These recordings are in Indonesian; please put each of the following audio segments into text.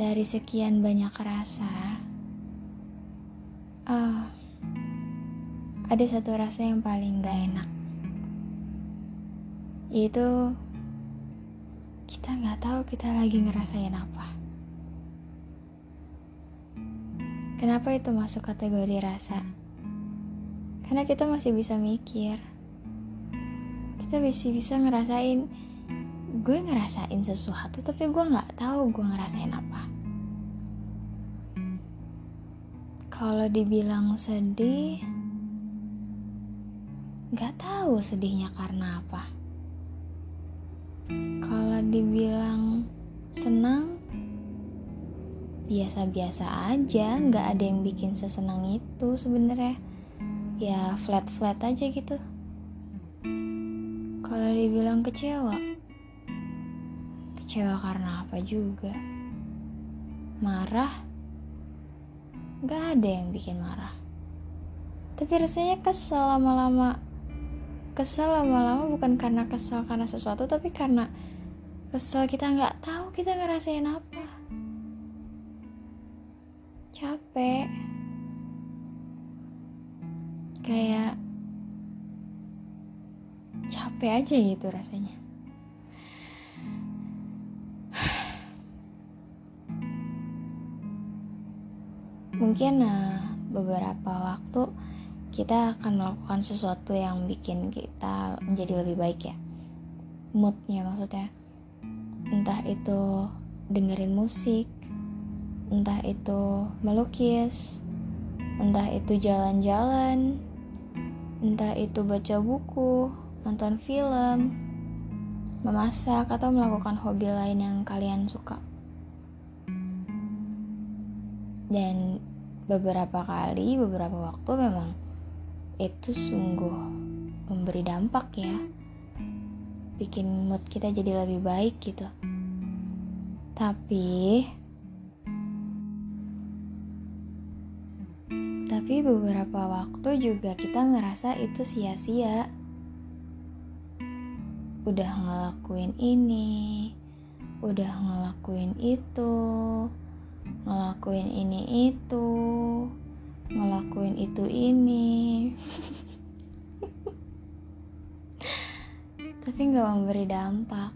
Dari sekian banyak rasa, ada satu rasa yang paling gak enak, yaitu kita gak tahu kita lagi ngerasain apa. Kenapa itu masuk kategori rasa? Karena kita masih bisa mikir, kita masih bisa ngerasain. Gue ngerasain sesuatu tapi gue gak tahu gue ngerasain apa. Kalau dibilang sedih, gak tahu sedihnya karena apa. Kalau dibilang senang, biasa-biasa aja, gak ada yang bikin sesenang itu sebenarnya. Ya flat-flat aja gitu. Kalau dibilang kecewa, kecewa karena apa juga. Marah, gak ada yang bikin marah, tapi rasanya kesel lama-lama bukan karena kesel karena sesuatu, tapi karena kesel kita gak tahu kita ngerasain apa. Capek, kayak capek aja gitu rasanya. Mungkin beberapa waktu kita akan melakukan sesuatu yang bikin kita menjadi lebih baik ya, moodnya maksudnya. Entah itu dengerin musik, entah itu melukis, entah itu jalan-jalan, entah itu baca buku, nonton film, memasak, atau melakukan hobi lain yang kalian suka. Dan beberapa kali, beberapa waktu memang itu sungguh memberi dampak ya, bikin mood kita jadi lebih baik gitu. Tapi beberapa waktu juga kita ngerasa itu sia-sia. Udah ngelakuin ini, udah ngelakuin itu, ngelakuin ini itu, ngelakuin itu ini, tapi gak memberi dampak.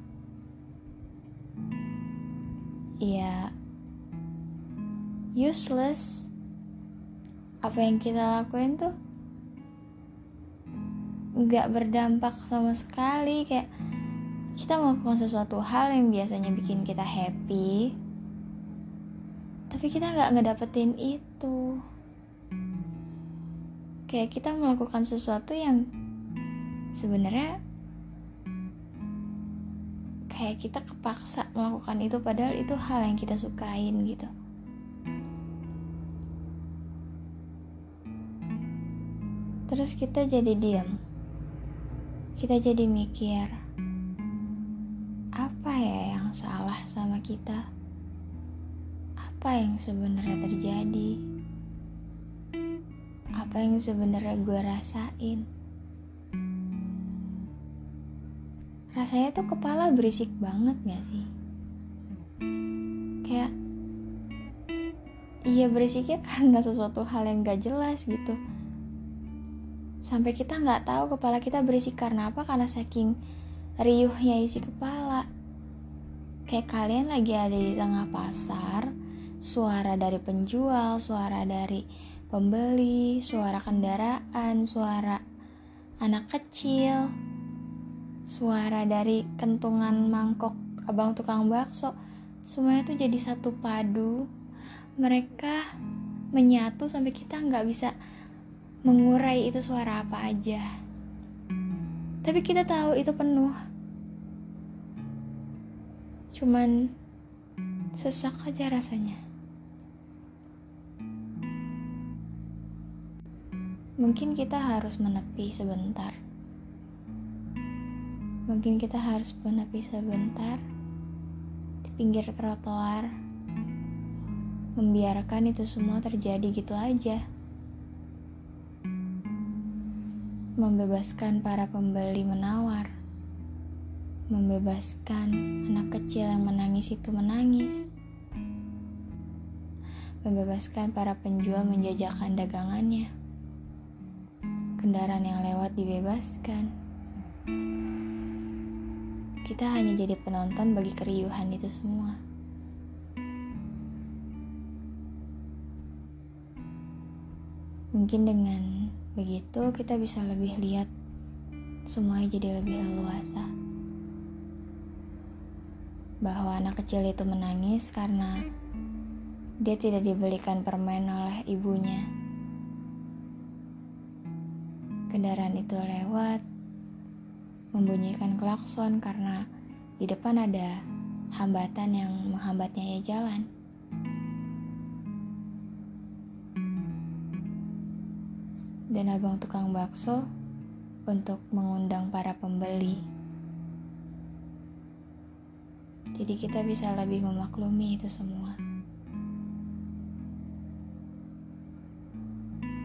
Iya, useless. Apa yang kita lakuin tuh gak berdampak sama sekali. Kayak kita melakukan sesuatu hal yang biasanya bikin kita happy, tapi kita gak ngedapetin itu. Kayak kita melakukan sesuatu yang sebenarnya kayak kita kepaksa melakukan itu, padahal itu hal yang kita sukain gitu. Terus kita jadi diam, kita jadi mikir, apa ya yang salah sama kita? Apa yang sebenarnya terjadi? Apa yang sebenarnya gue rasain? Rasanya tuh kepala berisik banget gak sih? Kayak, iya berisiknya karena sesuatu hal yang gak jelas gitu. Sampai kita gak tahu kepala kita berisik karena apa, karena saking riuhnya isi kepala. Kayak kalian lagi ada di tengah pasar, suara dari penjual, suara dari pembeli, suara kendaraan, suara anak kecil, suara dari kentungan mangkok abang tukang bakso, semuanya tuh jadi satu padu. Mereka menyatu sampai kita gak bisa mengurai itu suara apa aja, tapi kita tahu itu penuh. Cuman sesak aja rasanya. Mungkin kita harus menepi sebentar. Mungkin kita harus menepi sebentar di pinggir trotoar, membiarkan itu semua terjadi gitu aja. Membebaskan para pembeli menawar, membebaskan anak kecil yang menangis itu menangis, membebaskan para penjual menjajakan dagangannya. Kendaraan yang lewat dibebaskan. Kita hanya jadi penonton bagi keriuhan itu semua. Mungkin dengan begitu kita bisa lebih lihat semuanya jadi lebih leluasa. Bahwa anak kecil itu menangis karena dia tidak dibelikan permen oleh ibunya. Kendaraan itu lewat membunyikan klakson karena di depan ada hambatan yang menghambatnya jalan. Dan abang tukang bakso untuk mengundang para pembeli. Jadi kita bisa lebih memaklumi itu semua.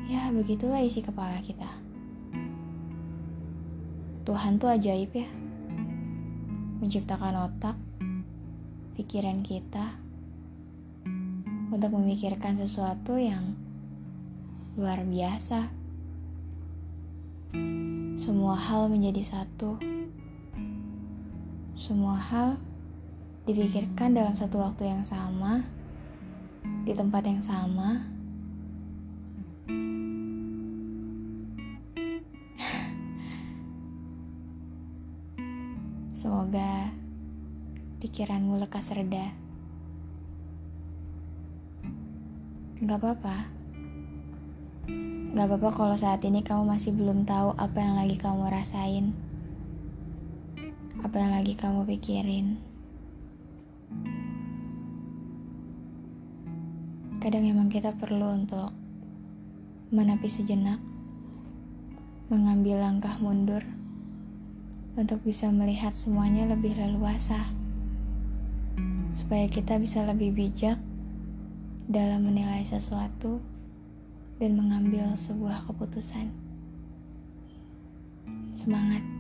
Ya, begitulah isi kepala kita. Tuhan tuh ajaib ya. Menciptakan otak, pikiran kita untuk memikirkan sesuatu yang luar biasa. Semua hal menjadi satu. Semua hal dipikirkan dalam satu waktu yang sama, di tempat yang sama. Semoga pikiranmu lekas reda. Gak apa-apa. Gak apa-apa kalau saat ini kamu masih belum tahu apa yang lagi kamu rasain, apa yang lagi kamu pikirin. Kadang memang kita perlu untuk menepi sejenak, mengambil langkah mundur, untuk bisa melihat semuanya lebih leluasa, supaya kita bisa lebih bijak dalam menilai sesuatu dan mengambil sebuah keputusan. Semangat.